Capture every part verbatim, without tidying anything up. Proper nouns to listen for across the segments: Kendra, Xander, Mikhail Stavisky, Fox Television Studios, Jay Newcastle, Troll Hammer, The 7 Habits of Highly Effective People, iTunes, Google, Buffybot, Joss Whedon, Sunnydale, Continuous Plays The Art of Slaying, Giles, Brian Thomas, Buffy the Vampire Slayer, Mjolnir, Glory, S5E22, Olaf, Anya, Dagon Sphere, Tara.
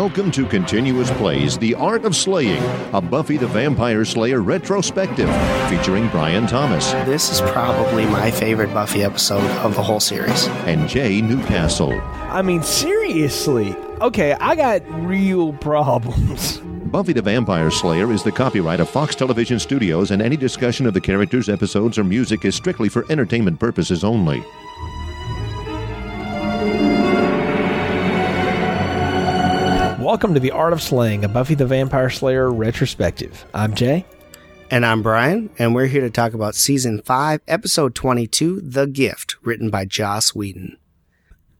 Welcome to Continuous Plays The Art of Slaying, a Buffy the Vampire Slayer retrospective featuring Brian Thomas. This is probably my favorite Buffy episode of the whole series. And Jay Newcastle. I mean, seriously? Okay, I got real problems. Buffy the Vampire Slayer is the copyright of Fox Television Studios, and any discussion of the characters, episodes, or music is strictly for entertainment purposes only. Welcome to The Art of Slaying, a Buffy the Vampire Slayer retrospective. I'm Jay. And I'm Brian, and we're here to talk about Season five, Episode twenty-two, The Gift, written by Joss Whedon.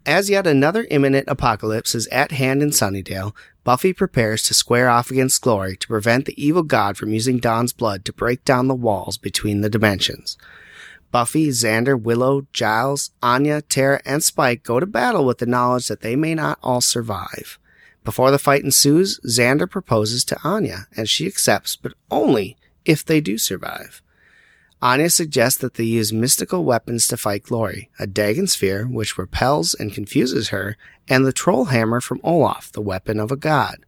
As yet another imminent apocalypse is at hand in Sunnydale, Buffy prepares to square off against Glory to prevent the evil god from using Dawn's blood to break down the walls between the dimensions. Buffy, Xander, Willow, Giles, Anya, Tara, and Spike go to battle with the knowledge that they may not all survive. Before the fight ensues, Xander proposes to Anya, and she accepts, but only if they do survive. Anya suggests that they use mystical weapons to fight Glory, a Dagon Sphere, which repels and confuses her, and the Troll Hammer from Olaf, the weapon of a god.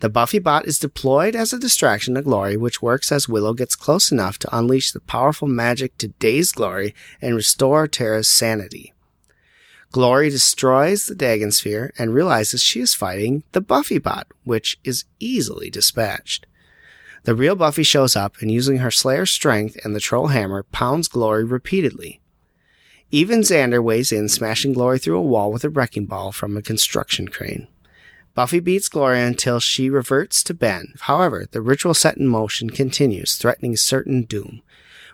The Buffybot is deployed as a distraction to Glory, which works as Willow gets close enough to unleash the powerful magic to daze Glory and restore Tara's sanity. Glory destroys the Dagon Sphere and realizes she is fighting the Buffybot, which is easily dispatched. The real Buffy shows up and, using her Slayer strength and the Troll Hammer, pounds Glory repeatedly. Even Xander weighs in, smashing Glory through a wall with a wrecking ball from a construction crane. Buffy beats Glory until she reverts to Ben. However, the ritual set in motion continues, threatening certain doom.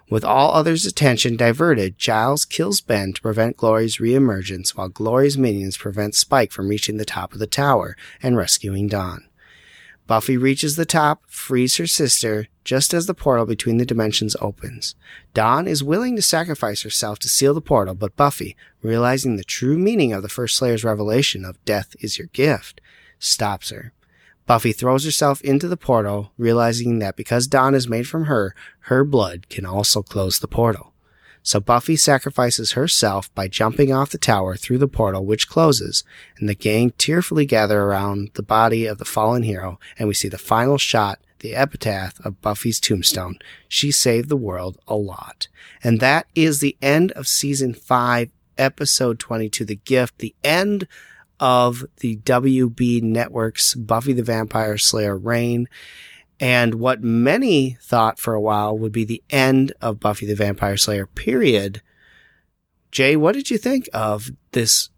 With all others' attention diverted, Giles kills Ben to prevent Glory's reemergence, while Glory's minions prevent Spike from reaching the top of the tower and rescuing Dawn. Buffy reaches the top, frees her sister, just as the portal between the dimensions opens. Dawn is willing to sacrifice herself to seal the portal, but Buffy, realizing the true meaning of the first Slayer's revelation of "death is your gift," stops her. Buffy throws herself into the portal, realizing that because Dawn is made from her, her blood can also close the portal. So Buffy sacrifices herself by jumping off the tower through the portal, which closes, and the gang tearfully gather around the body of the fallen hero, and we see the final shot, the epitaph of Buffy's tombstone. She saved the world a lot. And that is the end of Season five, Episode twenty-two, The Gift, the end of the W B Network's Buffy the Vampire Slayer reign, and what many thought for a while would be the end of Buffy the Vampire Slayer, period. Jay, what did you think of this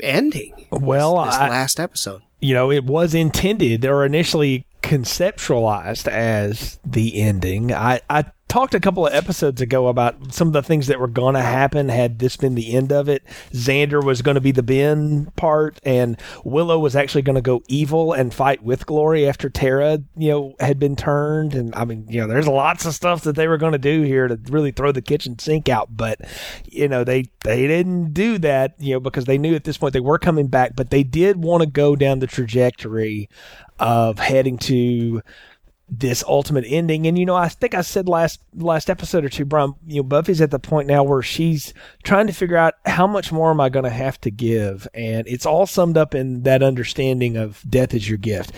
ending? Well, this, this I, last episode. You know, it was intended or initially conceptualized as the ending. I, I talked a couple of episodes ago about some of the things that were going to happen had this been the end of it. Xander was going to be the Ben part, and Willow was actually going to go evil and fight with Glory after Tara, you know, had been turned. And I mean, you know, there's lots of stuff that they were going to do here to really throw the kitchen sink out. But, you know, they, they didn't do that, you know, because they knew at this point they were coming back, but they did want to go down the trajectory of heading to this ultimate ending. And, you know, I think I said last last episode or two, Brian, you know, Buffy's at the point now where she's trying to figure out how much more am I going to have to give? And it's all summed up in that understanding of death is your gift.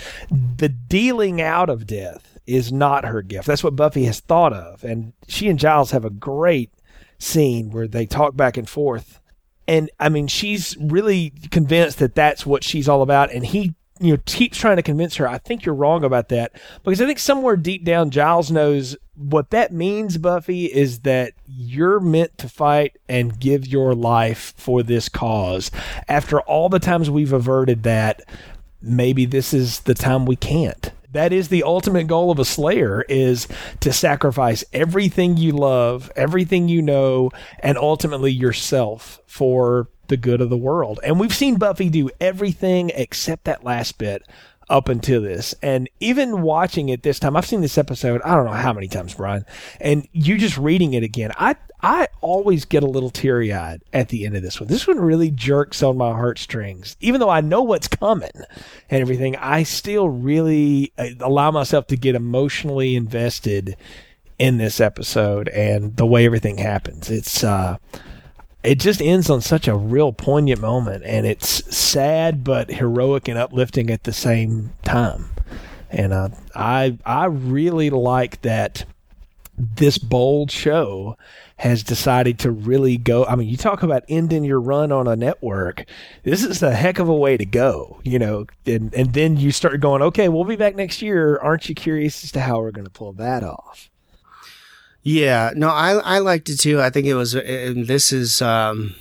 The dealing out of death is not her gift. That's what Buffy has thought of. And she and Giles have a great scene where they talk back and forth. And, I mean, she's really convinced that that's what she's all about. And he you know, keeps trying to convince her, I think you're wrong about that. Because I think somewhere deep down, Giles knows what that means, Buffy, is that you're meant to fight and give your life for this cause. After all the times we've averted that, maybe this is the time we can't. That is the ultimate goal of a Slayer, is to sacrifice everything you love, everything you know, and ultimately yourself for the good of the world. And we've seen Buffy do everything except that last bit up until this. And even watching it this time, I've seen this episode, I don't know how many times, Brian, and you just reading it again, I I always get a little teary-eyed at the end of this one. This one really jerks on my heartstrings. Even though I know what's coming and everything, I still really allow myself to get emotionally invested in this episode and the way everything happens. It's, uh, it just ends on such a real poignant moment, and it's sad but heroic and uplifting at the same time. And I, I, I really like that this bold show has decided to really go. I mean, you talk about ending your run on a network. This is a heck of a way to go, you know. And and then you start going, okay, we'll be back next year. Aren't you curious as to how we're going to pull that off? Yeah, no, I I liked it too. I think it was. And this is. Um...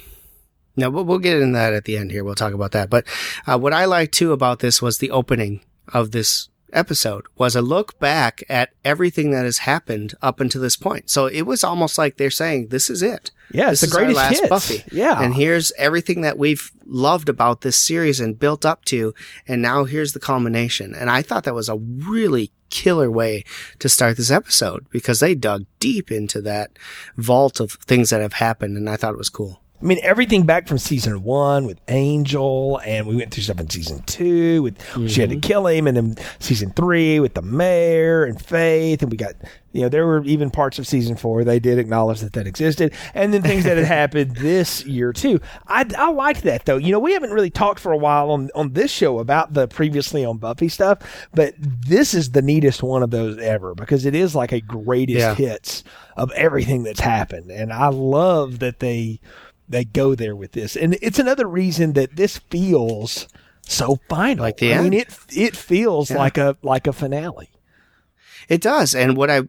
No, we'll, we'll get into that at the end here. We'll talk about that. But uh, what I liked too about this was the opening of this episode was a look back at everything that has happened up until this point. So it was almost like they're saying, this is it. Yeah, it's the greatest last hits. Buffy. Yeah. And here's everything that we've loved about this series and built up to, and now here's the culmination. And I thought that was a really killer way to start this episode, because they dug deep into that vault of things that have happened, and I thought it was cool. I mean, everything back from season one with Angel, and we went through stuff in season two with mm-hmm. she had to kill him, and then season three with the mayor and Faith, and we got, you know, there were even parts of season four they did acknowledge that that existed, and then things that had happened this year too. I, I liked that though. You know, we haven't really talked for a while on, on this show about the previously on Buffy stuff, but this is the neatest one of those ever, because it is like a greatest yeah. hits of everything that's happened, and I love that they... they go there with this. And it's another reason that this feels so final. Like the I end. mean, it it feels yeah. like a like a finale. It does. And what I,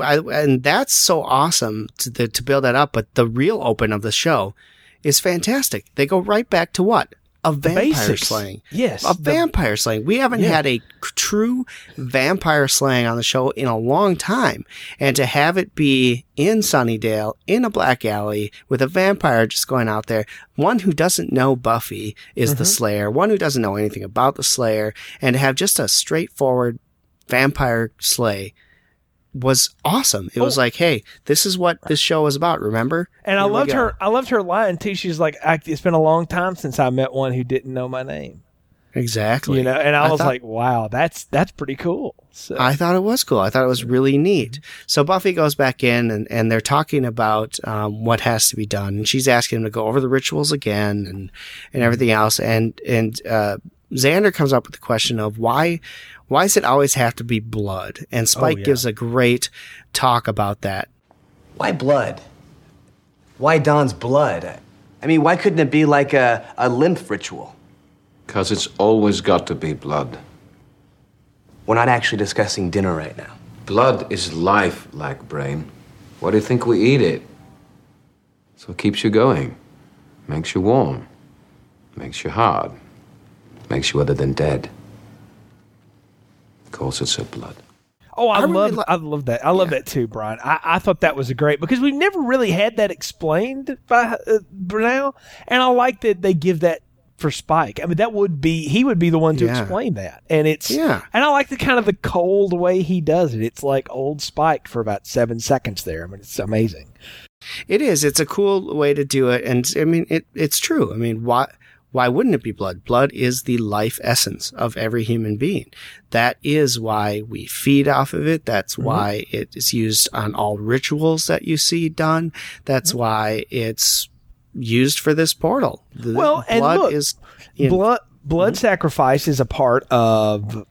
I and that's so awesome to, the, to build that up. But the real open of the show is fantastic. They go right back to what? A vampire slaying. Yes. A the, vampire slaying. We haven't yeah. had a true vampire slaying on the show in a long time. And to have it be in Sunnydale, in a black alley, with a vampire just going out there, one who doesn't know Buffy is mm-hmm. the Slayer, one who doesn't know anything about the Slayer, and to have just a straightforward vampire slay was awesome. It oh. was like, hey, this is what this show is about, remember? And Here I loved her I loved her line too. She's like, I, it's been a long time since I met one who didn't know my name. Exactly. You know, and I, I was thought, like, wow, that's that's pretty cool. So I thought it was cool. I thought it was really neat. So Buffy goes back in and, and they're talking about um, what has to be done, and she's asking him to go over the rituals again and, and everything else, and and uh Xander comes up with the question of why why does it always have to be blood? And Spike oh, yeah. gives a great talk about that. Why blood? Why Don's blood? I mean, why couldn't it be like a, a lymph ritual? Because it's always got to be blood. We're not actually discussing dinner right now. Blood is life, like brain. Why do you think we eat it? So it keeps you going. Makes you warm. Makes you hard. Makes you other than dead. Calls itself blood. Oh, I, I love really li- I love that. I love yeah. that too, Brian. I, I thought that was a great, because we've never really had that explained by uh, now, and I like that they give that for Spike. I mean, that would be, he would be the one to yeah. explain that, and it's yeah. and I like the kind of the cold way he does it. It's like old Spike for about seven seconds there. I mean, it's amazing. It is. It's a cool way to do it, and I mean, it it's true. I mean, why? Why wouldn't it be blood? Blood is the life essence of every human being. That is why we feed off of it. That's mm-hmm. why it is used on all rituals that you see done. That's mm-hmm. why it's used for this portal. The well, and blood look, is in- blood, blood mm-hmm. sacrifice is a part of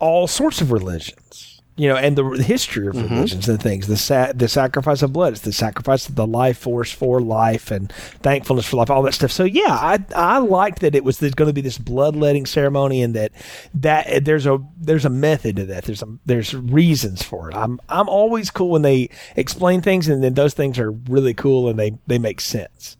all sorts of religions. You know, and the history of religions mm-hmm. and things, the sa- the sacrifice of blood, it's the sacrifice of the life force for life and thankfulness for life, all that stuff. So, yeah, I I liked that it was going to be this bloodletting ceremony, and that that there's a there's a method to that. There's a, there's reasons for it. I'm I'm always cool when they explain things, and then those things are really cool and they, they make sense.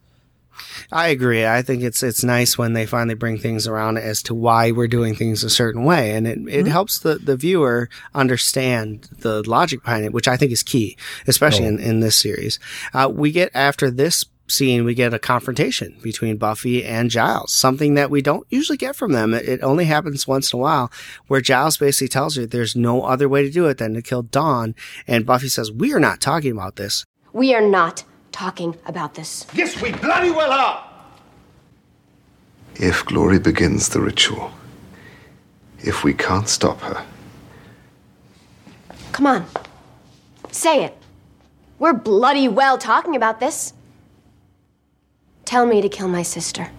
I agree. I think it's it's nice when they finally bring things around as to why we're doing things a certain way. And it, it mm-hmm. helps the, the viewer understand the logic behind it, which I think is key, especially oh. in, in this series. Uh, we get, after this scene, we get a confrontation between Buffy and Giles, something that we don't usually get from them. It, it only happens once in a while, where Giles basically tells her there's no other way to do it than to kill Dawn. And Buffy says, we are not talking about this. We are not talking about this. Yes, we bloody well are! If Glory begins the ritual, if we can't stop her... Come on. Say it. We're bloody well talking about this. Tell me to kill my sister.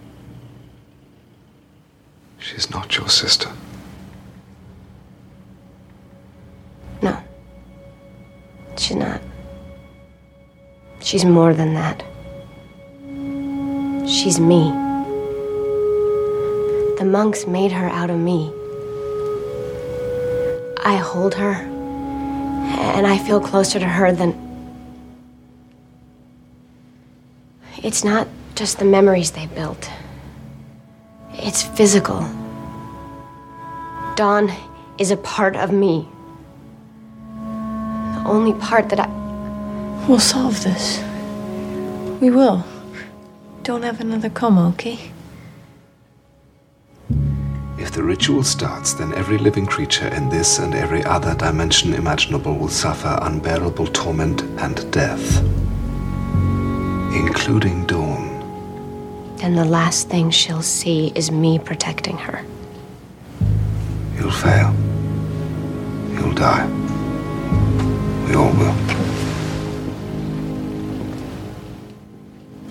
She's not your sister. No. She's not. She's more than that. She's me. The monks made her out of me. I hold her, and I feel closer to her than... It's not just the memories they built. It's physical. Dawn is a part of me. The only part that I... We'll solve this. We will. Don't have another coma, okay? If the ritual starts, then every living creature in this and every other dimension imaginable will suffer unbearable torment and death. Including Dawn. Then the last thing she'll see is me protecting her. You'll fail. You'll die. We all will.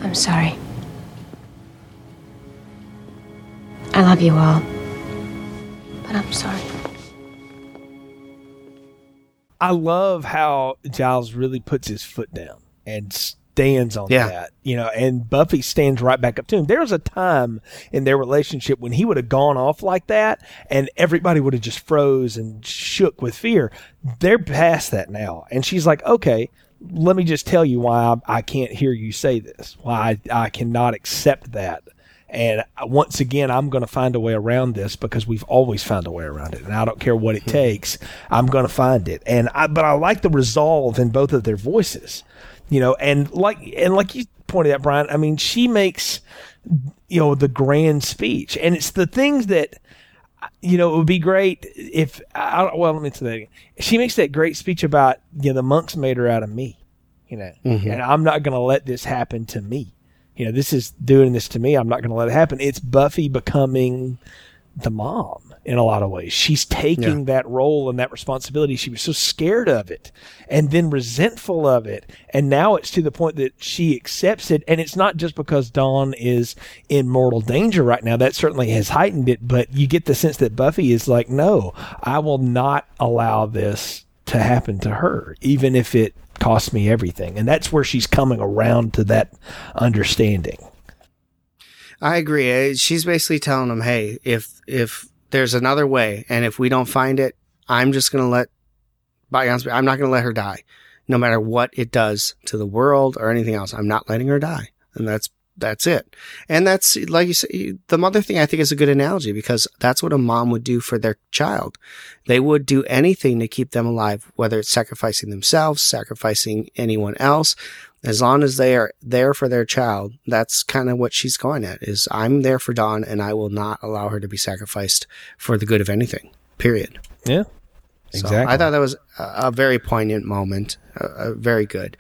I'm sorry. I love you all. But I'm sorry. I love how Giles really puts his foot down and stands on yeah. that, you know, and Buffy stands right back up to him. There was a time in their relationship when he would have gone off like that and everybody would have just froze and shook with fear. They're past that now. And she's like, okay, let me just tell you why I, I can't hear you say this, why I, I cannot accept that. And once again, I'm going to find a way around this because we've always found a way around it. And I don't care what it takes. I'm going to find it. And I, but I like the resolve in both of their voices, you know, and like, and like you pointed out, Brian, I mean, she makes, you know, the grand speech, and it's the things that, you know, it would be great if I, well, let me say that again. She makes that great speech about, you know, the monks made her out of me, you know, mm-hmm. and I'm not going to let this happen to me. You know, this is doing this to me. I'm not going to let it happen. It's Buffy becoming the mom in a lot of ways. She's taking yeah. that role and that responsibility. She was so scared of it and then resentful of it. And now it's to the point that she accepts it. And it's not just because Dawn is in mortal danger right now. That certainly has heightened it. But you get the sense that Buffy is like, no, I will not allow this to happen to her, even if it cost me everything. And that's where she's coming around to that understanding. I agree. She's basically telling him, hey, if if there's another way and if we don't find it, I'm just going to let bygones be. I'm not going to let her die, no matter what it does to the world or anything else. I'm not letting her die. And that's that's it. And that's, like you say, the mother thing I think is a good analogy, because that's what a mom would do for their child. They would do anything to keep them alive, whether it's sacrificing themselves, sacrificing anyone else. As long as they are there for their child, that's kind of what she's going at, is I'm there for Dawn and I will not allow her to be sacrificed for the good of anything, period. Yeah, exactly. So I thought that was a very poignant moment, uh, very good.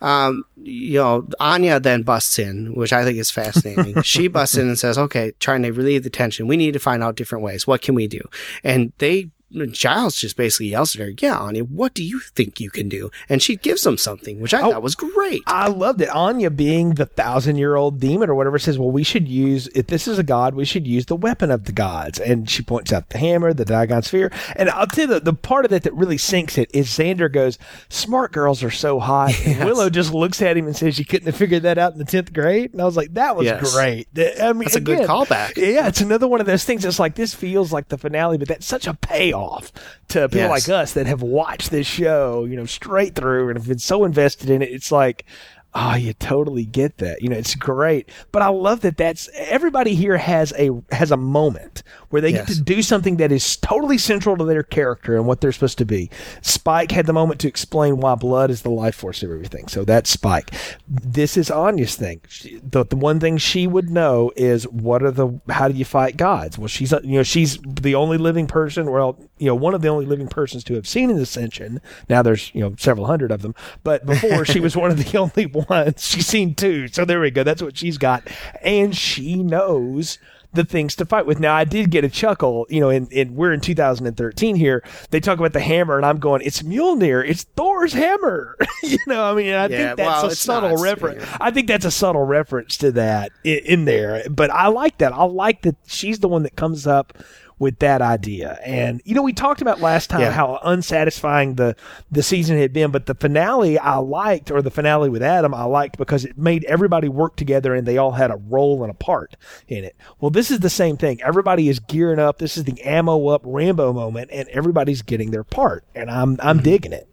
Um, you know, Anya then busts in, which I think is fascinating. She busts in and says, okay, trying to relieve the tension, we need to find out different ways. What can we do? And they... Giles just basically yells at her, yeah, Anya, what do you think you can do? And she gives him something, which I oh, thought was great. I loved it. Anya, being the thousand-year-old demon or whatever, says, well, we should use, if this is a god, we should use the weapon of the gods. And she points out the hammer, the Dagon Sphere. And I'll tell you, the, the part of that that really sinks it is Xander goes, smart girls are so hot. Yes. And Willow just looks at him and says, you couldn't have figured that out in the tenth grade? And I was like, that was yes. great. I mean, That's again, a good callback. Yeah, it's another one of those things. It's like, this feels like the finale, but that's such a payoff off to people yes. like us that have watched this show, you know, straight through and have been so invested in it. It's like, oh, you totally get that. You know, it's great. But I love that that's everybody here has a has a moment where they yes. get to do something that is totally central to their character and what they're supposed to be. Spike had the moment to explain why blood is the life force of everything. So that's Spike. This is Anya's thing. She, the, the one thing she would know is what are the how do you fight gods? Well, she's you know she's the only living person. Well, you know, one of the only living persons to have seen an ascension. Now there's you know several hundred of them, but before she was one of the only ones. She's seen two, so there we go. That's what she's got, and she knows the things to fight with. Now, I did get a chuckle, you know, and we're in two thousand thirteen here. They talk about the hammer, and I'm going, it's Mjolnir. It's Thor's hammer. you know, I mean, I yeah, think that's well, a subtle reference. Fair. I think that's a subtle reference to that in, in there. But I like that. I like that she's the one that comes up with that idea. And, you know, we talked about last time yeah. how unsatisfying the, the season had been, but the finale I liked, or the finale with Adam, I liked because it made everybody work together and they all had a role and a part in it. Well, this is the same thing. Everybody is gearing up. This is the ammo up Rambo moment, and everybody's getting their part, and I'm, I'm mm-hmm. digging it.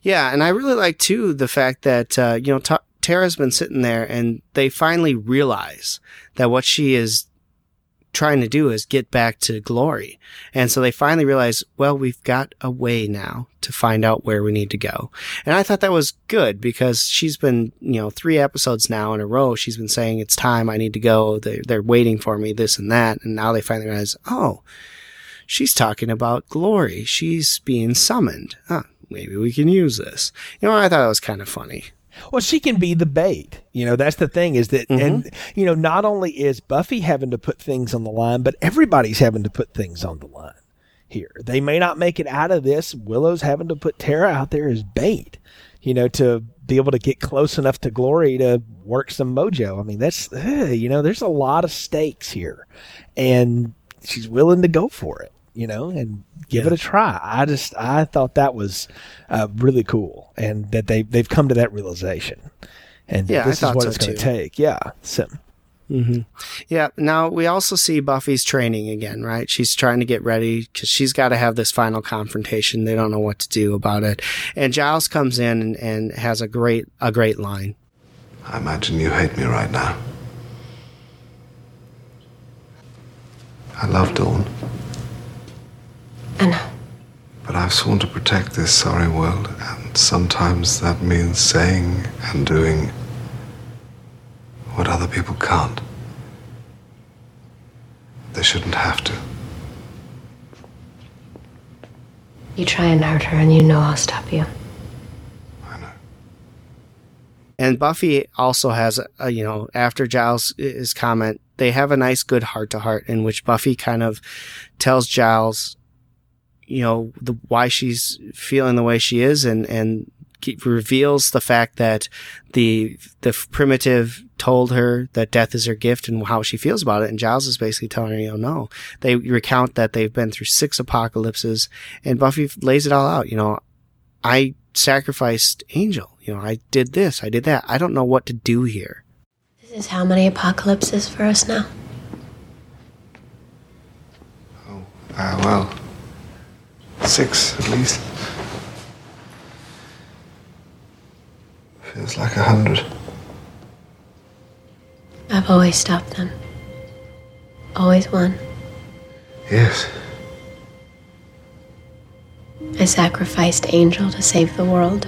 Yeah. And I really like too, the fact that, uh, you know, Ta- Tara's been sitting there and they finally realize that what she is trying to do is get back to Glory. And so they finally realize, well, we've got a way now to find out where we need to go. And I thought that was good because she's been, you know, three episodes now in a row, she's been saying, it's time, I need to go. They're, they're waiting for me, this and that. And now they finally realize, oh, she's talking about Glory. She's being summoned. Huh, maybe we can use this. You know, I thought it was kind of funny. Well, she can be the bait. You know, that's the thing is that, mm-hmm. and, you know, not only is Buffy having to put things on the line, but everybody's having to put things on the line here. They may not make it out of this. Willow's having to put Tara out there as bait, you know, to be able to get close enough to Glory to work some mojo. I mean, that's, uh, you know, there's a lot of stakes here, and she's willing to go for it, you know, and give yeah. it a try. I just, I thought that was uh, really cool, and that they, they've come to that realization, and yeah, this I is what so it's going to take. Yeah. So. Mm-hmm. Yeah. Now we also see Buffy's training again, right? She's trying to get ready because she's got to have this final confrontation. They don't know what to do about it. And Giles comes in and, and has a great, a great line. I imagine you hate me right now. I love Dawn. Anna. But I've sworn to protect this sorry world, and sometimes that means saying and doing what other people can't. They shouldn't have to. You try and hurt her, and you know I'll stop you. I know. And Buffy also has, a, you know, after Giles' his comment, they have a nice, good heart-to-heart in which Buffy kind of tells Giles, you know, the, why she's feeling the way she is, and, and keep, reveals the fact that the, the primitive told her that death is her gift and how she feels about it. And Giles is basically telling her, you know, no, they recount that they've been through six apocalypses, and Buffy lays it all out. You know, I sacrificed Angel. You know, I did this, I did that. I don't know what to do here. This is how many apocalypses for us now? Oh, uh, well. Six, at least. Feels like a hundred. I've always stopped them. Always won. Yes. I sacrificed Angel to save the world.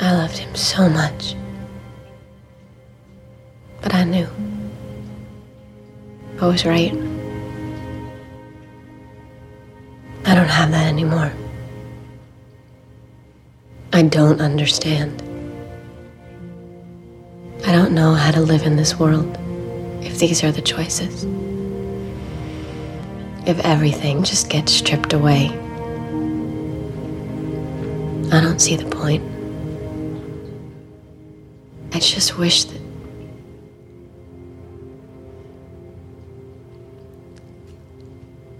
I loved him so much. But I knew. I was right. I don't have that anymore. I don't understand. I don't know how to live in this world if these are the choices. If everything just gets stripped away. I don't see the point. I just wish that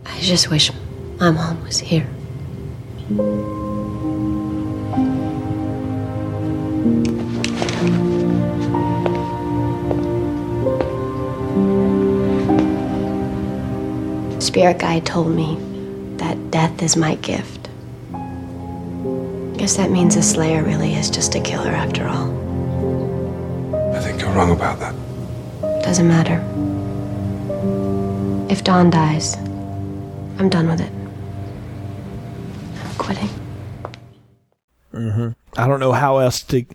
I just wish my mom was here. Spirit guide told me that death is my gift. Guess that means a slayer really is just a killer after all. I think you're wrong about that. Doesn't matter. If Dawn dies, I'm done with it. Quitting. Mm-hmm. I don't know how else to,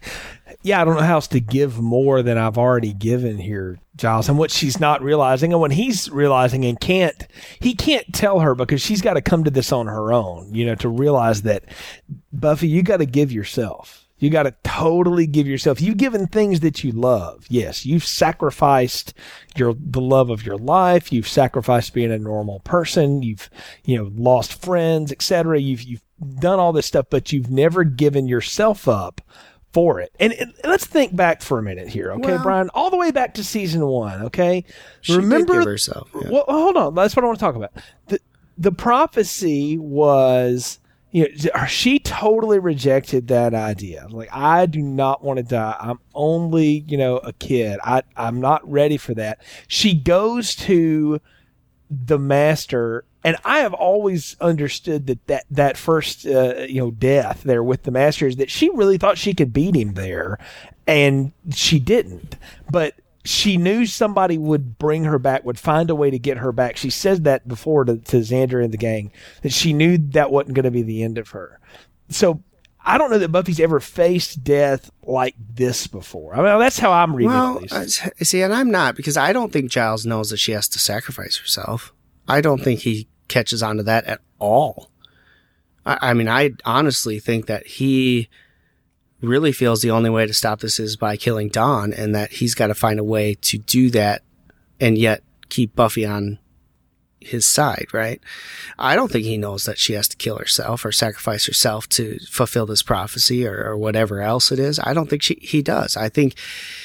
yeah, I don't know how else to give more than I've already given here, Giles. And what she's not realizing, and when he's realizing and can't, he can't tell her because she's got to come to this on her own, you know, to realize that, Buffy, you got to give yourself. You got to totally give yourself. You've given things that you love. Yes, you've sacrificed your the love of your life. You've sacrificed being a normal person. You've, you know, lost friends, et cetera. You've you've done all this stuff, but you've never given yourself up for it. And, and let's think back for a minute here, okay, well, Brian? All the way back to season one, okay? She Remember, did give herself. Yeah. Well, hold on. That's what I want to talk about. The the prophecy was. You know, she totally rejected that idea. Like, I do not want to die. I'm only, you know, a kid. I, I'm not ready for that. She goes to the master, and I have always understood that that, that first, uh, you know, death there with the master is that she really thought she could beat him there, and she didn't. But she knew somebody would bring her back, would find a way to get her back. She says that before to, to Xander and the gang, that she knew that wasn't going to be the end of her. So I don't know that Buffy's ever faced death like this before. I mean, that's how I'm reading well, it. Well, see, and I'm not, because I don't think Giles knows that she has to sacrifice herself. I don't think he catches on to that at all. I, I mean, I honestly think that he really feels the only way to stop this is by killing Dawn, and that he's got to find a way to do that and yet keep Buffy on his side, right? I don't think he knows that she has to kill herself or sacrifice herself to fulfill this prophecy or, or whatever else it is. I don't think she, he does. I think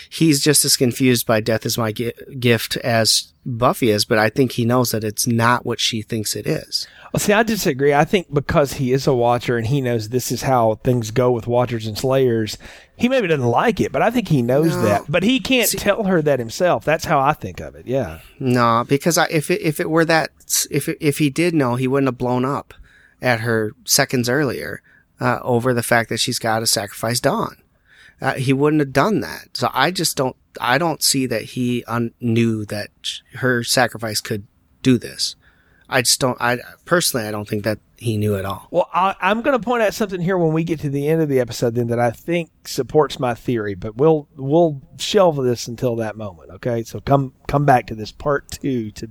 he's just as confused by death is my gi- gift as Buffy is, but I think he knows that it's not what she thinks it is. Well, see, I disagree. I think because he is a watcher and he knows this is how things go with watchers and slayers, he maybe doesn't like it, but I think he knows no. that. But he can't see, tell her that himself. That's how I think of it. Yeah. No, because I, if it, if it were that, if it, if he did know, he wouldn't have blown up at her seconds earlier uh, over the fact that she's got to sacrifice Dawn. Uh, he wouldn't have done that. So I just don't. I don't see that he un- knew that sh- her sacrifice could do this. I just don't. I personally, I don't think that he knew at all. Well, I, I'm going to point out something here when we get to the end of the episode, then, that I think supports my theory. But we'll we'll shelve this until that moment. Okay, so come come back to this part two to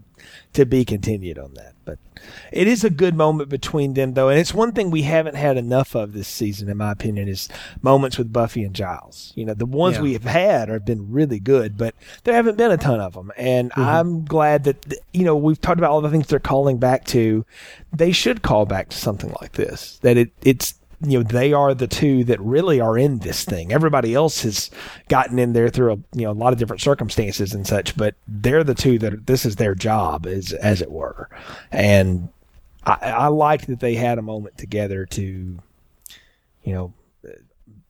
to be continued on that. But it is a good moment between them, though, and it's one thing we haven't had enough of this season, in my opinion, is moments with Buffy and Giles. You know, the ones yeah. we have had have been really good, but there haven't been a ton of them, and mm-hmm. I'm glad that, you know, we've talked about all the things they're calling back to. They should call back to something like this, that it it's, you know, they are the two that really are in this thing. Everybody else has gotten in there through a, you know, a lot of different circumstances and such, but they're the two that are, this is their job, as, as it were. And I, I liked that they had a moment together to, you know,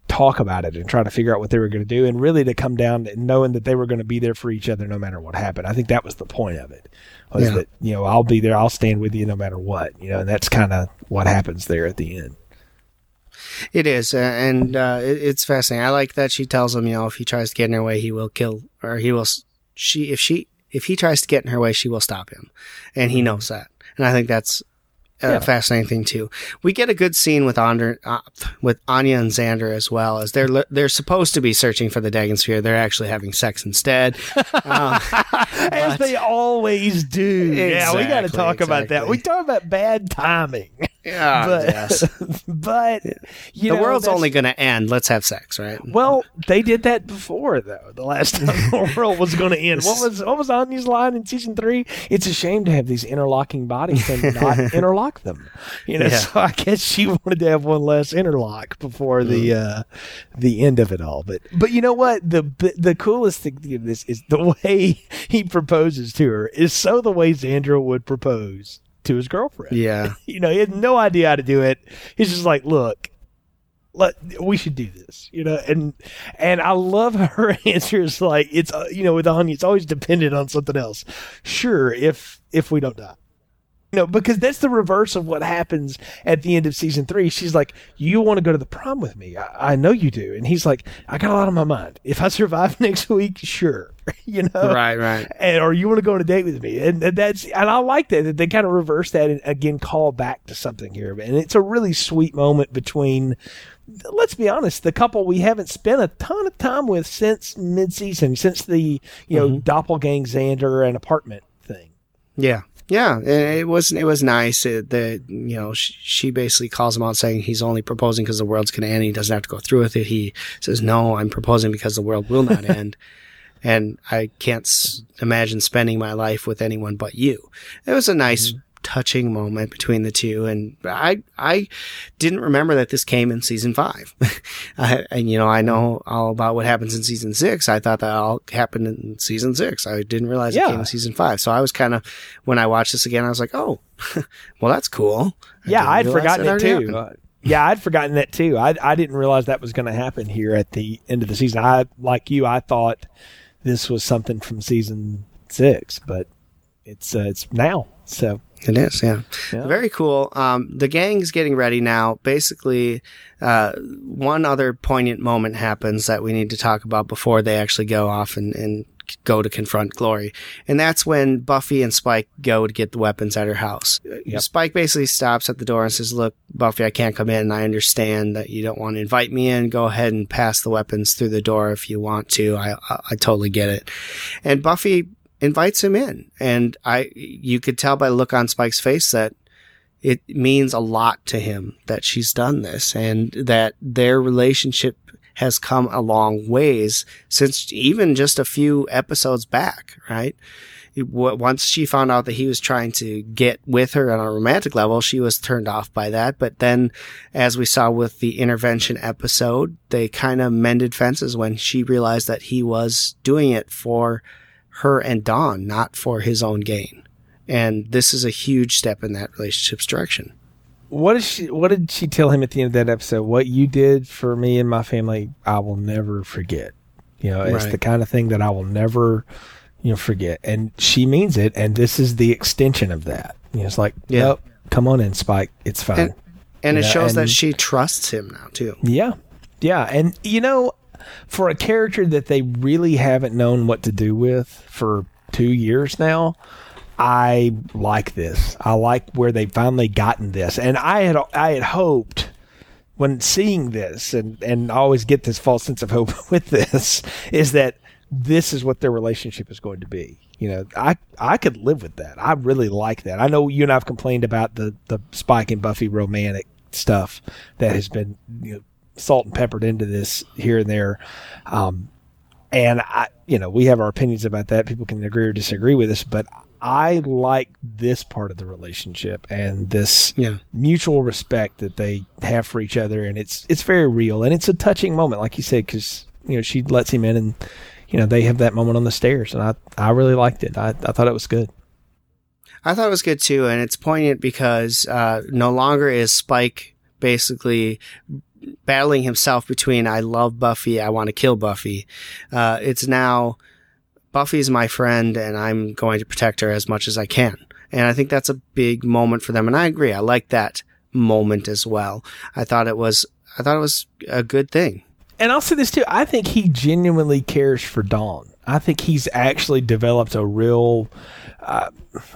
talk about it and try to figure out what they were going to do, and really to come down knowing that they were going to be there for each other no matter what happened. I think that was the point of it, was yeah. that, you know, I'll be there, I'll stand with you no matter what, you know, and that's kind of what happens there at the end. It is, and uh, it's fascinating. I like that she tells him, you know, if he tries to get in her way, he will kill, or he will. She, if she, if he tries to get in her way, she will stop him, and he knows that. And I think that's a yeah. fascinating thing too. We get a good scene with Ander, uh, with Anya and Xander as well, as they're they're supposed to be searching for the Dagon Sphere. They're actually having sex instead, um, as they always do. Exactly, yeah, we got to talk exactly. about that. We talk about bad timing. Yeah, but, yes. but you the know, world's only going to end. Let's have sex, right? Well, they did that before, though. The last time the world was going to end. What was what was Anya's line in season three? It's a shame to have these interlocking bodies and not interlock them. You know, yeah. so I guess she wanted to have one less interlock before mm. the uh, the end of it all. But but you know what? The the coolest thing of this is the way he proposes to her is so the way Xandra would propose to his girlfriend. Yeah. You know, he had no idea how to do it. He's just like, look, let, we should do this, you know, and, and I love her answers. Like, it's, uh, you know, with Anya, it's always dependent on something else. Sure. If, if we don't die, you know, because that's the reverse of what happens at the end of season three. She's like, you want to go to the prom with me? I, I know you do. And he's like, I got a lot on my mind. If I survive next week, sure. You know, right, right, and, or you want to go on a date with me, and, and that's and I like that, that they kind of reverse that and again call back to something here, and it's a really sweet moment between, let's be honest, the couple we haven't spent a ton of time with since mid season, since the you mm-hmm. know doppelgang Xander and apartment thing. Yeah, Yeah, it was it was nice it, that, you know, she, she basically calls him out saying he's only proposing because the world's going to end. He doesn't have to go through with it. He says, no, I'm proposing because the world will not end. And I can't s- imagine spending my life with anyone but you. It was a nice, mm-hmm. touching moment between the two. And I I didn't remember that this came in season five. I, and, you know, I know all about what happens in season six. I thought that all happened in season six. I didn't realize yeah. it came in season five. So I was kind of, when I watched this again, I was like, oh, well, that's cool. I yeah, I'd forgotten it too. Uh, yeah, I'd forgotten that too. I, I didn't realize that was going to happen here at the end of the season. I, like you, I thought this was something from season six, but it's uh, it's now. So it is, yeah. yeah. Very cool. Um, the gang's getting ready now. Basically, uh, one other poignant moment happens that we need to talk about before they actually go off and, and go to confront Glory. And that's when Buffy and Spike go to get the weapons at her house. Yep. Spike basically stops at the door and says, look, Buffy, I can't come in. I understand that you don't want to invite me in. Go ahead and pass the weapons through the door if you want to. I, I, I totally get it. And Buffy invites him in, and I you could tell by the look on Spike's face that it means a lot to him that she's done this, and that their relationship has come a long ways since even just a few episodes back, right? Once she found out that he was trying to get with her on a romantic level, she was turned off by that. But then, as we saw with the intervention episode, they kind of mended fences when she realized that he was doing it for her and Dawn, not for his own gain. And this is a huge step in that relationship's direction. What is she, what did she tell him at the end of that episode? What you did for me and my family, I will never forget. You know, it's right. the kind of thing that I will never, you know, forget. And she means it, and this is the extension of that. You know, it's like, yeah. nope, come on in, Spike. It's fine. And, and it know? shows and, that she trusts him now, too. Yeah. Yeah. And, you know, for a character that they really haven't known what to do with for two years now, I like this. I like where they've finally gotten this. And I had I had hoped when seeing this, and, and I always get this false sense of hope with this, is that this is what their relationship is going to be. You know, I, I could live with that. I really like that. I know you and I have complained about the, the Spike and Buffy romantic stuff that has been, you know, salt and peppered into this here and there. Um, and I, you know, we have our opinions about that. People can agree or disagree with us, but I like this part of the relationship and this yeah. mutual respect that they have for each other. And it's, it's very real, and it's a touching moment, like you said, cause you know, she lets him in, and, you know, they have that moment on the stairs, and I, I really liked it. I, I thought it was good. I thought it was good too. And it's poignant because, uh, no longer is Spike basically battling himself between I love Buffy, I want to kill Buffy. Uh, it's now Buffy's my friend, and I'm going to protect her as much as I can. And I think that's a big moment for them. And I agree. I like that moment as well. I thought it was, I thought it was a good thing. And I'll say this too. I think he genuinely cares for Dawn. I think he's actually developed a real uh,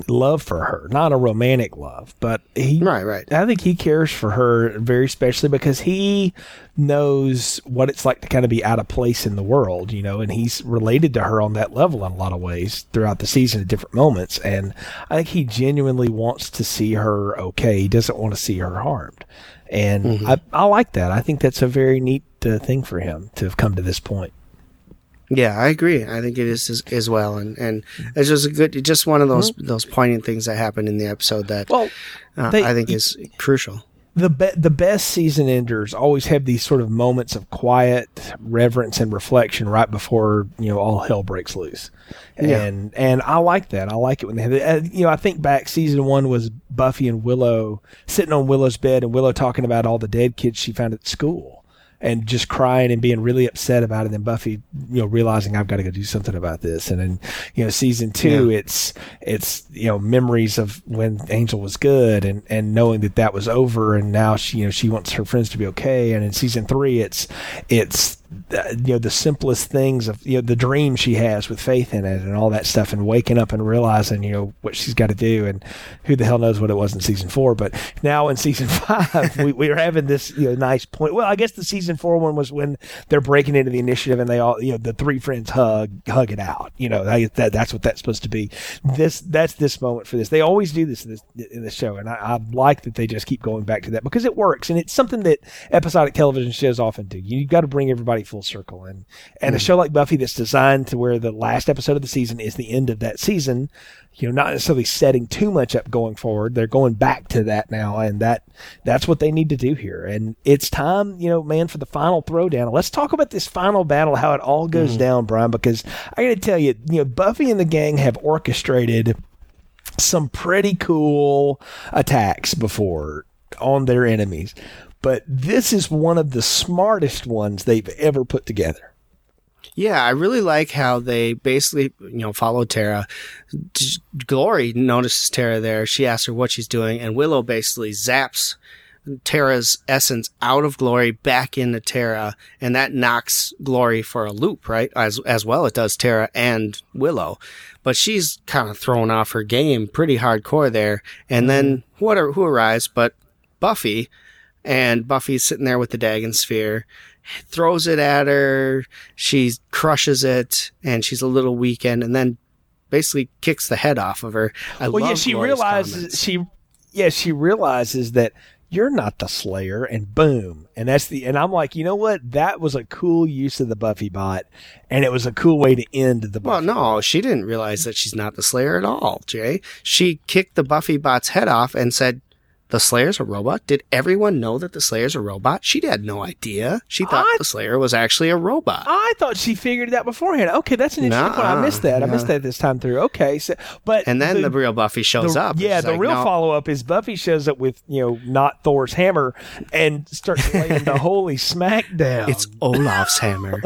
love for her, not a romantic love, but he, right, right. I think he cares for her very specially because he knows what it's like to kind of be out of place in the world, you know, and he's related to her on that level in a lot of ways throughout the season at different moments. And I think he genuinely wants to see her okay. He doesn't want to see her harmed. And mm-hmm. I, I like that. I think that's a very neat uh, thing for him to have come to this point. Yeah, I agree. I think it is as, as well, and and it's just a good, just one of those mm-hmm. those poignant things that happened in the episode that well, uh, they, I think is crucial. The be- the best season enders always have these sort of moments of quiet reverence and reflection right before, you know, all hell breaks loose, yeah. and and I like that. I like it when they have it. Uh, you know, I think back season one was Buffy and Willow sitting on Willow's bed, and Willow talking about all the dead kids she found at school. And just crying and being really upset about it. And Buffy, you know, realizing I've got to go do something about this. And then, you know, season two, yeah. it's, it's, you know, memories of when Angel was good and, and knowing that that was over. And now she, you know, she wants her friends to be okay. And in season three, it's, it's you know, the simplest things of, you know, the dream she has with Faith in it and all that stuff, and waking up and realizing, you know, what she's got to do, and who the hell knows what it was in season four. But now in season five, we, we are having this, you know, nice point. Well, I guess the season four one was when they're breaking into the initiative and they all, you know, the three friends hug, hug it out. You know, that, that that's what that's supposed to be. This, that's this moment for this. They always do this in this, in this show. And I, I like that they just keep going back to that because it works. And it's something that episodic television shows often do. You've got to bring everybody full circle. And, and mm. a show like Buffy that's designed to where the last episode of the season is the end of that season, you know, not necessarily setting too much up going forward. They're going back to that now. And that, that's what they need to do here. And it's time, you know, man, for the final throwdown. Let's talk about this final battle, how it all goes mm. down, Brian, because I got to tell you, you know, Buffy and the gang have orchestrated some pretty cool attacks before on their enemies, but this is one of the smartest ones they've ever put together. Yeah, I really like how they basically, you know, follow Tara. Glory notices Tara there. She asks her what she's doing, and Willow basically zaps Tara's essence out of Glory back into Tara, and that knocks Glory for a loop, right? As as well it does Tara and Willow. But she's kind of thrown off her game pretty hardcore there. And then what are, who arrives but Buffy, and Buffy's sitting there with the Dagon Sphere, throws it at her, she crushes it, and she's a little weakened, and then basically kicks the head off of her. I well, love yeah, she Glory's realizes comments. she yeah, she realizes that you're not the Slayer, and boom. And that's the, and I'm like, you know what? That was a cool use of the Buffybot, and it was a cool way to end the Buffy. Well, no, she didn't realize that she's not the Slayer at all, Jay. She kicked the Buffybot's head off and said, the Slayer's a robot? Did everyone know that the Slayer's a robot? She had no idea. She thought I, the Slayer was actually a robot. I thought she figured it out beforehand. Okay, that's an interesting nah, point. I missed that. Yeah. I missed that this time through. Okay. So, but and then the, the real Buffy shows the, up. Yeah, the like, real no. follow-up is Buffy shows up with, you know, not Thor's hammer and starts laying the holy smackdown. It's Olaf's hammer.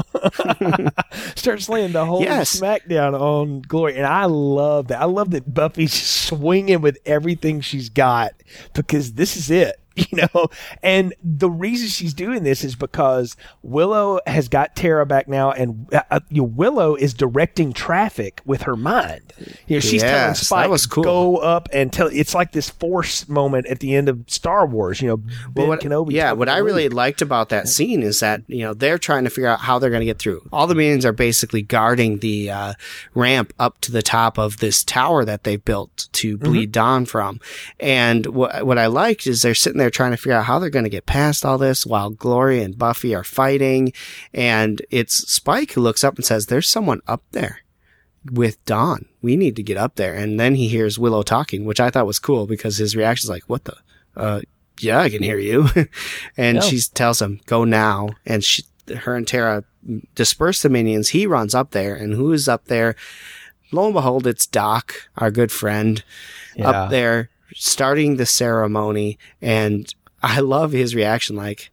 Starts laying the holy yes. smackdown on Glory. And I love that. I love that Buffy's swinging with everything she's got because this is it, you know, and the reason she's doing this is because Willow has got Tara back now, and uh, you know, Willow is directing traffic with her mind. You know, she's yes, telling Spike, cool. go up and tell. It's like this Force moment at the end of Star Wars, you know. Ben well, what, Kenobi yeah, what I really liked about that scene is that, you know, they're trying to figure out how they're going to get through. All the minions are basically guarding the uh, ramp up to the top of this tower that they built to bleed mm-hmm. Dawn from, and what what I liked is they're sitting there. They're trying to figure out how they're going to get past all this while Glory and Buffy are fighting. And it's Spike who looks up and says, there's someone up there with Dawn. We need to get up there. And then he hears Willow talking, which I thought was cool because his reaction is like, what the? Uh, yeah, I can hear you. and no. she tells him, go now. And she, her and Tara disperse the minions. He runs up there. And who is up there? Lo and behold, it's Doc, our good friend, yeah. up there. Starting the ceremony, and I love his reaction, like,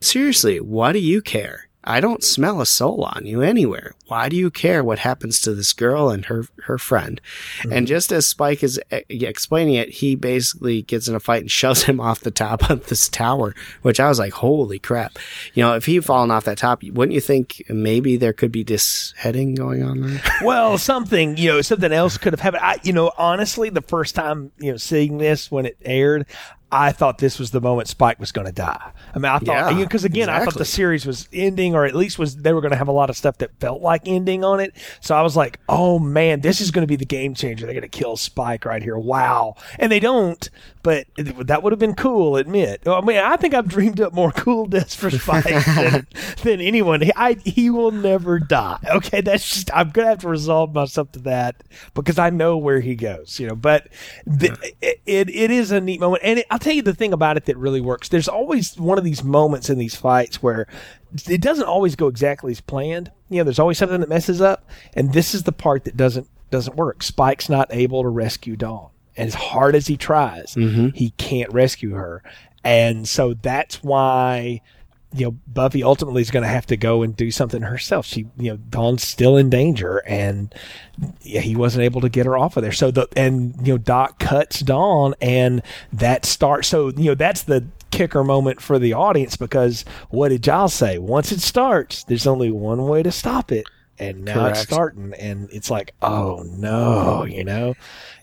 seriously, why do you care? I don't smell a soul on you anywhere. Why do you care what happens to this girl and her, her friend? Mm-hmm. And just as Spike is explaining it, he basically gets in a fight and shoves him off the top of this tower, which I was like, holy crap. You know, if he'd fallen off that top, wouldn't you think maybe there could be disheading going on there? Well, something, you know, something else could have happened. I, you know, honestly, the first time, you know, seeing this when it aired, I thought this was the moment Spike was going to die. I mean, I thought, because yeah, again, exactly. I thought the series was ending, or at least was they were going to have a lot of stuff that felt like ending on it. So I was like, oh man, this is going to be the game changer. They're going to kill Spike right here. Wow. And they don't, but that would have been cool, admit. I mean, I think I've dreamed up more cool deaths for Spike than, than anyone. He, I, he will never die. Okay, that's just, I'm going to have to resolve myself to that because I know where he goes, you know, but the, it, it it is a neat moment. And it, I'll tell you the thing about it that really works. There's always one of these moments in these fights where it doesn't always go exactly as planned. You know, there's always something that messes up, and this is the part that doesn't doesn't work. Spike's not able to rescue Dawn. As hard as he tries, mm-hmm. he can't rescue her. And so that's why, you know, Buffy ultimately is going to have to go and do something herself. She, you know, Dawn's still in danger, and yeah, he wasn't able to get her off of there. So the, and, you know, Doc cuts Dawn, and that starts, so, you know, that's the kicker moment for the audience, because what did y'all say? Once it starts, there's only one way to stop it. And now Correct. It's starting, and it's like, oh no, you know?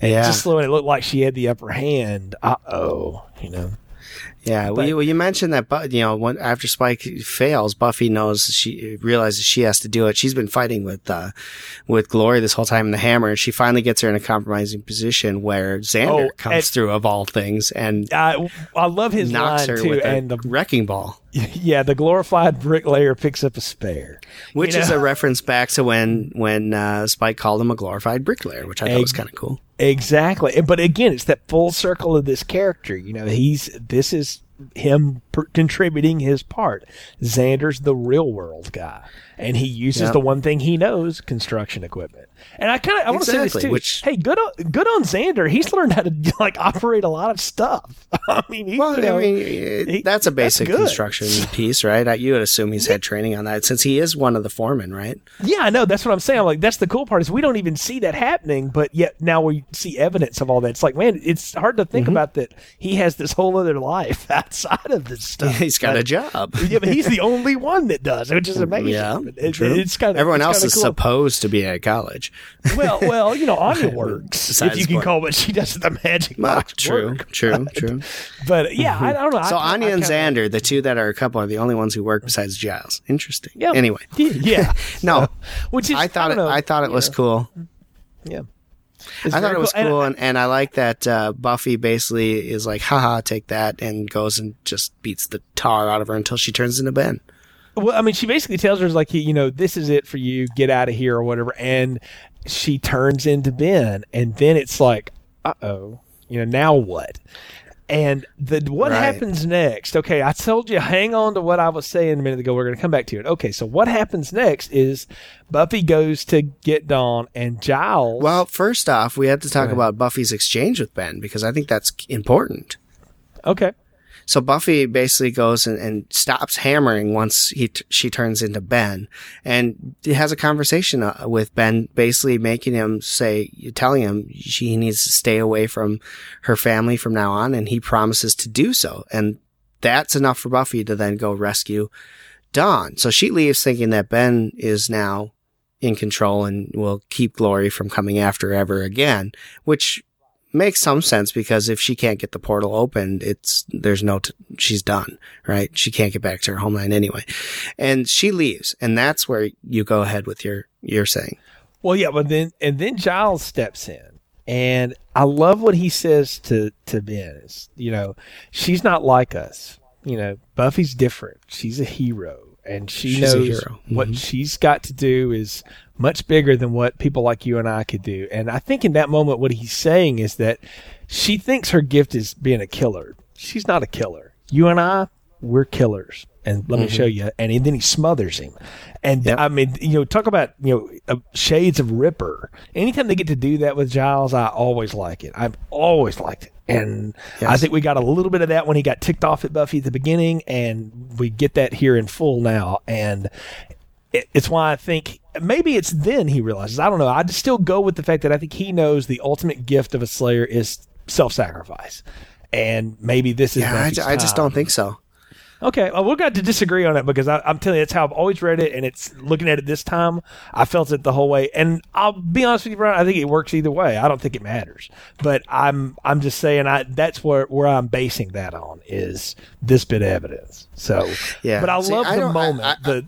And yeah. just when it looked like she had the upper hand, uh oh, you know? Yeah, but, well, you, well, you mentioned that, but you know, when, after Spike fails, Buffy knows she realizes she has to do it. She's been fighting with uh, with Glory this whole time in the hammer, and she finally gets her in a compromising position where Xander oh, comes and, through of all things, and I, I love his knocks line her too, with and a the wrecking ball. Yeah, the glorified bricklayer picks up a spare, which you know? is a reference back to when when uh, Spike called him a glorified bricklayer, which I thought Egg. was kind of cool. Exactly. But again, it's that full circle of this character. You know, he's this is him per- contributing his part. Xander's the real world guy, and he uses yep. the one thing he knows, construction equipment. And I kind of I want to exactly, say this too. Which, hey, good on good on Xander. He's learned how to like operate a lot of stuff. I mean, he, well, you know, I mean, he, that's a basic that's construction piece, right? You would assume he's had training on that since he is one of the foremen, right? Yeah, I know. That's what I'm saying. I'm like, that's the cool part is we don't even see that happening, but yet now we see evidence of all that. It's like, man, it's hard to think mm-hmm. about that. He has this whole other life outside of this stuff. He's got but, a job. Yeah, but he's the only one that does, which is amazing. Yeah, it, it's kind of everyone it's else is cool. supposed to be at college. well, well, you know, Anya works. If you can point. call what she does the magic well, box True, work, true, right? true. But yeah, mm-hmm. I, I don't know. So I, Anya I, I and Xander, of, the two that are a couple, are the only ones who work besides Giles. Interesting. Yeah. Anyway. Yeah. no. So, which is, I thought I it. Know, I thought it was know. cool. Yeah. It's I thought it was cool, cool and, and I like that uh, Buffy basically is like, haha, take that, and goes and just beats the tar out of her until she turns into Ben. Well, I mean, she basically tells her, like, you know, this is it for you, get out of here or whatever, and she turns into Ben, and then it's like, uh-oh, you know, now what? And the what right. happens next, okay, I told you, hang on to what I was saying a minute ago, we're going to come back to it. Okay, so what happens next is Buffy goes to get Dawn and Giles. Well, first off, we have to talk about Buffy's exchange with Ben, because I think that's important. Okay. So Buffy basically goes and, and stops hammering once he t- she turns into Ben, and has a conversation uh, with Ben, basically making him say, telling him she needs to stay away from her family from now on, and he promises to do so. And that's enough for Buffy to then go rescue Dawn. So she leaves thinking that Ben is now in control and will keep Glory from coming after her ever again, which makes some sense, because if she can't get the portal opened, it's there's no t- she's done, right? She can't get back to her homeland anyway, and she leaves, and that's where you go ahead with your your saying. Well, yeah, but then and then Giles steps in, and I love what he says to to Ben. It's, you know, she's not like us. You know, Buffy's different. She's a hero, and she she's knows a hero. What mm-hmm. she's got to do is much bigger than what people like you and I could do. And I think in that moment, what he's saying is that she thinks her gift is being a killer. She's not a killer. You and I, we're killers. And let mm-hmm. me show you. And then he smothers him. And yep. I mean, you know, talk about, you know, uh, shades of Ripper. Anytime they get to do that with Giles, I always like it. I've always liked it. And yes. I think we got a little bit of that when he got ticked off at Buffy at the beginning. And we get that here in full now. And it, it's why I think maybe it's then he realizes. I don't know. I'd still go with the fact that I think he knows the ultimate gift of a Slayer is self-sacrifice. And maybe this is yeah, I, I just don't think so. Okay. Well, we're going to disagree on it, because I, I'm telling you, that's how I've always read it. And it's looking at it this time, I felt it the whole way. And I'll be honest with you, Brian, I think it works either way. I don't think it matters. But I'm I'm just saying I that's where, where I'm basing that on is this bit of evidence. So, yeah. But I See, love I the moment. I, I, the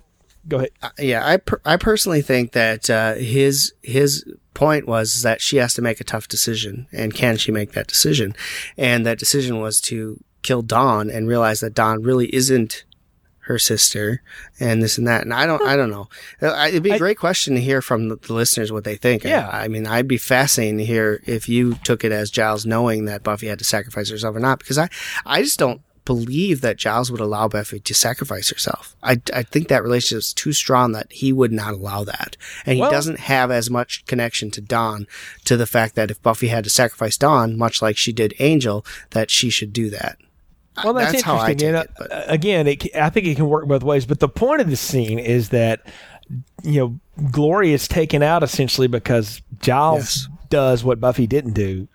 Go ahead. Uh, yeah, I per- I personally think that uh, his his point was that she has to make a tough decision, and can she make that decision? And that decision was to kill Dawn, and realize that Dawn really isn't her sister, and this and that. And I don't I don't know. It'd be a great I, question to hear from the listeners what they think. Yeah. I mean, I'd be fascinated to hear if you took it as Giles knowing that Buffy had to sacrifice herself or not, because I, I just don't believe that Giles would allow Buffy to sacrifice herself. I, I think that relationship is too strong that he would not allow that. And he well, doesn't have as much connection to Dawn, to the fact that if Buffy had to sacrifice Dawn, much like she did Angel, that she should do that. Well, that's, that's interesting. How I take you know, it, but. Again, it, I think it can work both ways. But the point of the scene is that, you know, Glory is taken out essentially because Giles yes. does what Buffy didn't do.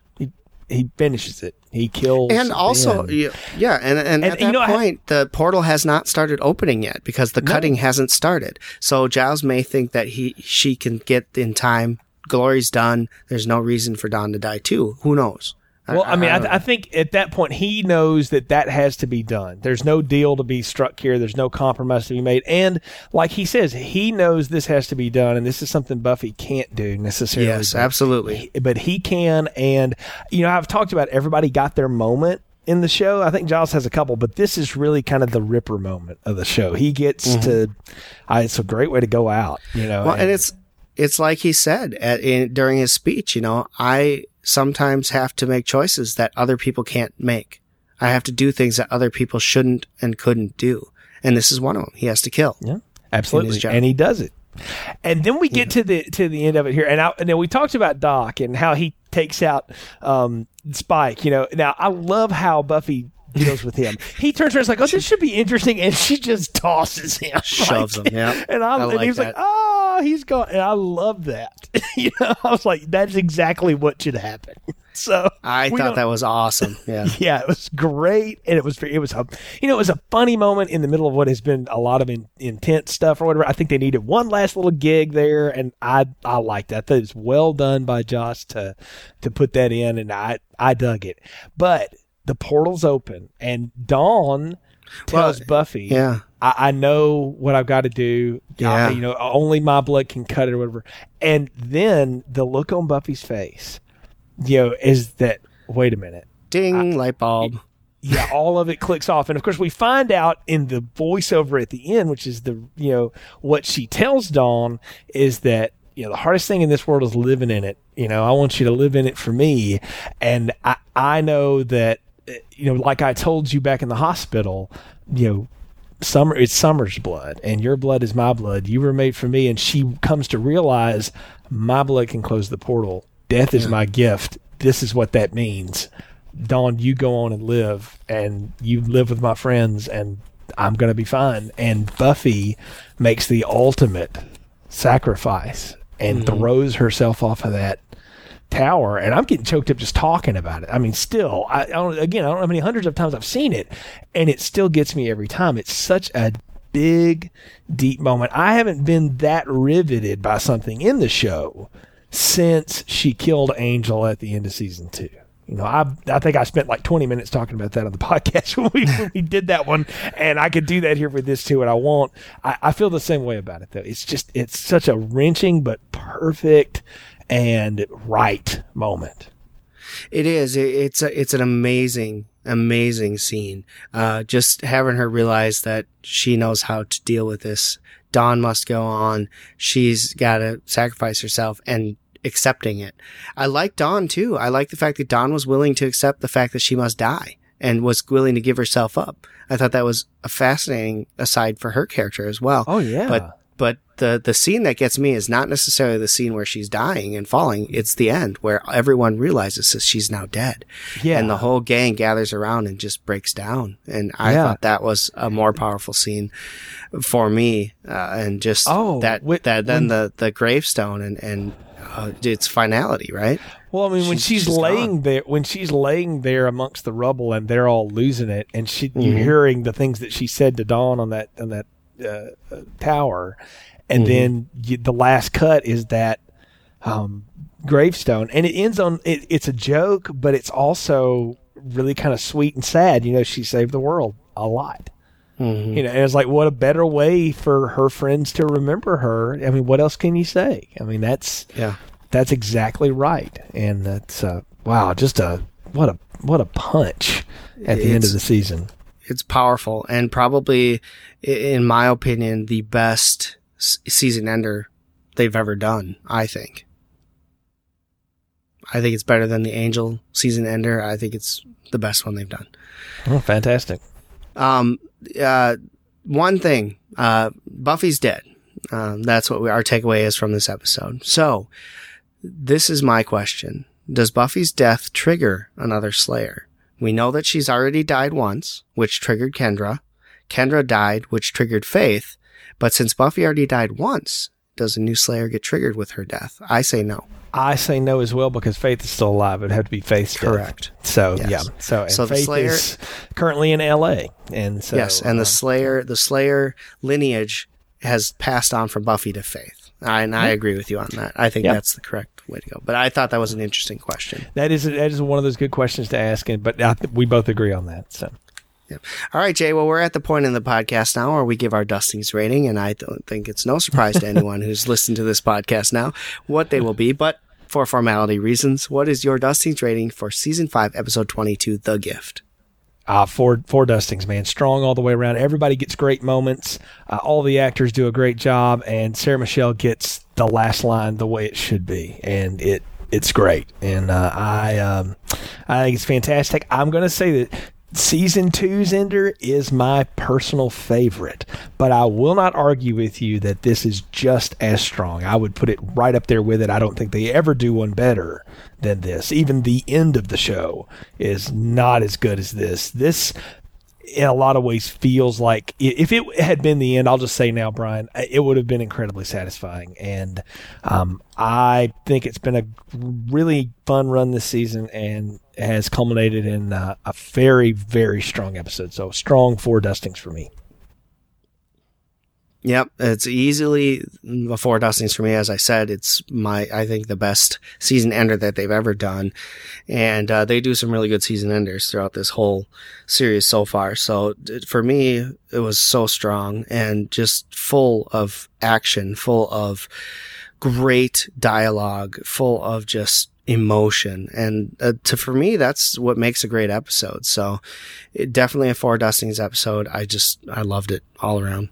he finishes it. He kills. And also, ben. yeah, and, and, and at that know, point, I, the portal has not started opening yet because the no. cutting hasn't started. So Giles may think that he she can get in time. Glory's done. There's no reason for Dawn to die too. Who knows? Well, I, I mean, I, I, I think at that point he knows that that has to be done. There's no deal to be struck here. There's no compromise to be made. And like he says, he knows this has to be done, and this is something Buffy can't do necessarily. Yes, absolutely. But he, but he can. And, you know, I've talked about everybody got their moment in the show. I think Giles has a couple, but this is really kind of the Ripper moment of the show. He gets mm-hmm. to, uh, it's a great way to go out, you know. Well, and, and it's, it's like he said at, in, during his speech, you know, I sometimes have to make choices that other people can't make. I have to do things that other people shouldn't and couldn't do. And this is one of them. He has to kill. Yeah, absolutely. And he does it. And then we get yeah. to the to the end of it here. And, I, and then we talked about Doc and how he takes out um, Spike. You know, now I love how Buffy deals with him. He turns around and is like, oh, this should be interesting. And she just tosses him. Shoves like, him, yeah. And, I, I like and he's that. like, oh. He's gone, and I love that. You know, I was like, that's exactly what should happen. So I thought that was awesome. Yeah, yeah, it was great, and it was it was a you know it was a funny moment in the middle of what has been a lot of in, intense stuff or whatever. I think they needed one last little gig there, and I I liked that. I thought it was well done by Joss to to put that in, and I I dug it. But the portal's open, and Dawn tells well, Buffy, yeah. I know what I've got to do. Yeah. I, you know, only my blood can cut it or whatever. And then the look on Buffy's face, you know, is that, wait a minute. Ding, I, light bulb. Yeah, all of it clicks off. And, of course, we find out in the voiceover at the end, which is the, you know, what she tells Dawn is that, you know, the hardest thing in this world is living in it. You know, I want you to live in it for me. And I, I know that, you know, like I told you back in the hospital, you know, Summer, it's Summer's blood, and your blood is my blood. You were made for me, and she comes to realize my blood can close the portal. Death is my gift. This is what that means. Dawn, you go on and live, and you live with my friends, and I'm going to be fine. And Buffy makes the ultimate sacrifice and mm-hmm. throws herself off of that tower, and I'm getting choked up just talking about it. I mean, still, I, I don't, again, I don't know how many hundreds of times I've seen it, and it still gets me every time. It's such a big, deep moment. I haven't been that riveted by something in the show since she killed Angel at the end of season two. You know, I I think I spent like twenty minutes talking about that on the podcast when we, when we did that one, and I could do that here with this too, and I won't. I, I feel the same way about it, though. It's just, it's such a wrenching but perfect and right moment. It is. It's a, it's an amazing, amazing scene. Uh, just having her realize that she knows how to deal with this. Dawn must go on. She's got to sacrifice herself and accepting it. I like Dawn too. I like the fact that Dawn was willing to accept the fact that she must die and was willing to give herself up. I thought that was a fascinating aside for her character as well. Oh yeah. But But the, the scene that gets me is not necessarily the scene where she's dying and falling. It's the end where everyone realizes that she's now dead. Yeah. And the whole gang gathers around and just breaks down. And I yeah. thought that was a more powerful scene for me. Uh, and just oh, that, with, that then when, the, the gravestone and, and uh, its finality, right? Well, I mean, when she's, she's laying gone. there, when she's laying there amongst the rubble and they're all losing it, and she, mm-hmm. you're hearing the things that she said to Dawn on that, on that, Uh, tower, and mm-hmm. then you, the last cut is that um, gravestone, and it ends on it, it's a joke, but it's also really kind of sweet and sad. You know, she saved the world a lot. Mm-hmm. You know, and it's like, what a better way for her friends to remember her. I mean, what else can you say? I mean, that's yeah, that's exactly right, and that's uh, wow, just a what a what a punch at the it's, end of the season. It's powerful and probably, in my opinion, the best season ender they've ever done, I think. I think it's better than the Angel season ender. I think it's the best one they've done. Oh, fantastic. Um, uh, one thing, uh, Buffy's dead. Um, that's what we, our takeaway is from this episode. So this is my question. Does Buffy's death trigger another Slayer? We know that she's already died once, which triggered Kendra. Kendra died, which triggered Faith. But since Buffy already died once, does a new Slayer get triggered with her death? I say no. I say no as well, because Faith is still alive. It would have to be Faith's death. Correct. So, yes. yeah. So, and so Faith the Slayer, is currently in L A. And so, yes, and um, the Slayer the Slayer lineage has passed on from Buffy to Faith. I, and I agree with you on that. I think yep. that's the correct way to go. But I thought that was an interesting question. That is that is one of those good questions to ask, and but I, we both agree on that. So. Yep. All right, Jay. Well, we're at the point in the podcast now where we give our Dustings rating, and I don't think it's no surprise to anyone who's listened to this podcast now what they will be. But for formality reasons, what is your Dustings rating for Season five, Episode twenty-two, The Gift? Uh, four, four Dustings, man. Strong all the way around. Everybody gets great moments. Uh, all the actors do a great job, and Sarah Michelle gets the last line the way it should be, and it it's great. And uh, I, um, I think it's fantastic. I'm going to say that Season two's ender is my personal favorite, but I will not argue with you that this is just as strong. I would put it right up there with it. I don't think they ever do one better than this. Even the end of the show is not as good as this. This, in a lot of ways, feels like if it had been the end, I'll just say now, Brian, it would have been incredibly satisfying. And um, I think it's been a really fun run this season, and has culminated in uh, a very, very strong episode. So strong four Dustings for me. Yep. It's easily the four Dustings for me. As I said, it's my, I think the best season ender that they've ever done. And uh, they do some really good season enders throughout this whole series so far. So for me, it was so strong and just full of action, full of great dialogue, full of just emotion. And uh, to, for me, that's what makes a great episode. So it, definitely a four Dustings episode. I just, I loved it all around.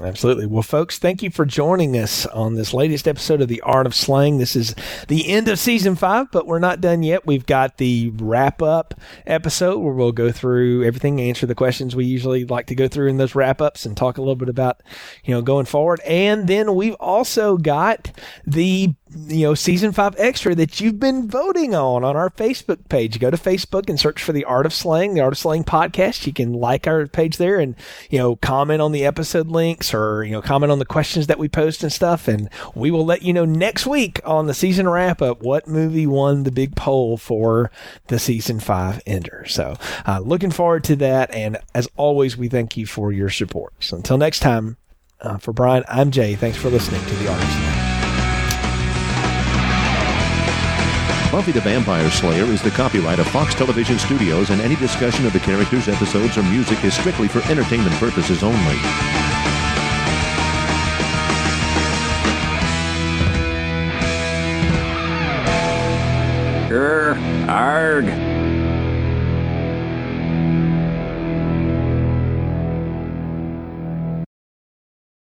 Absolutely. Well, folks, thank you for joining us on this latest episode of The Art of Slaying. This is the end of Season five, but we're not done yet. We've got the wrap-up episode where we'll go through everything, answer the questions we usually like to go through in those wrap-ups, and talk a little bit about, you know, going forward. And then we've also got the, you know, Season five extra that you've been voting on on our Facebook page. Go to Facebook and search for The Art of Slaying, The Art of Slaying podcast. You can like our page there and, you know, comment on the episode links, or, you know, comment on the questions that we post and stuff. And we will let you know next week on the season wrap up what movie won the big poll for the Season five ender. So uh, looking forward to that. And as always, we thank you for your support. So until next time, uh, for Brian, I'm Jay. Thanks for listening to The Art of Slaying. Buffy the Vampire Slayer is the copyright of Fox Television Studios, and any discussion of the characters, episodes, or music is strictly for entertainment purposes only. Grr, arg.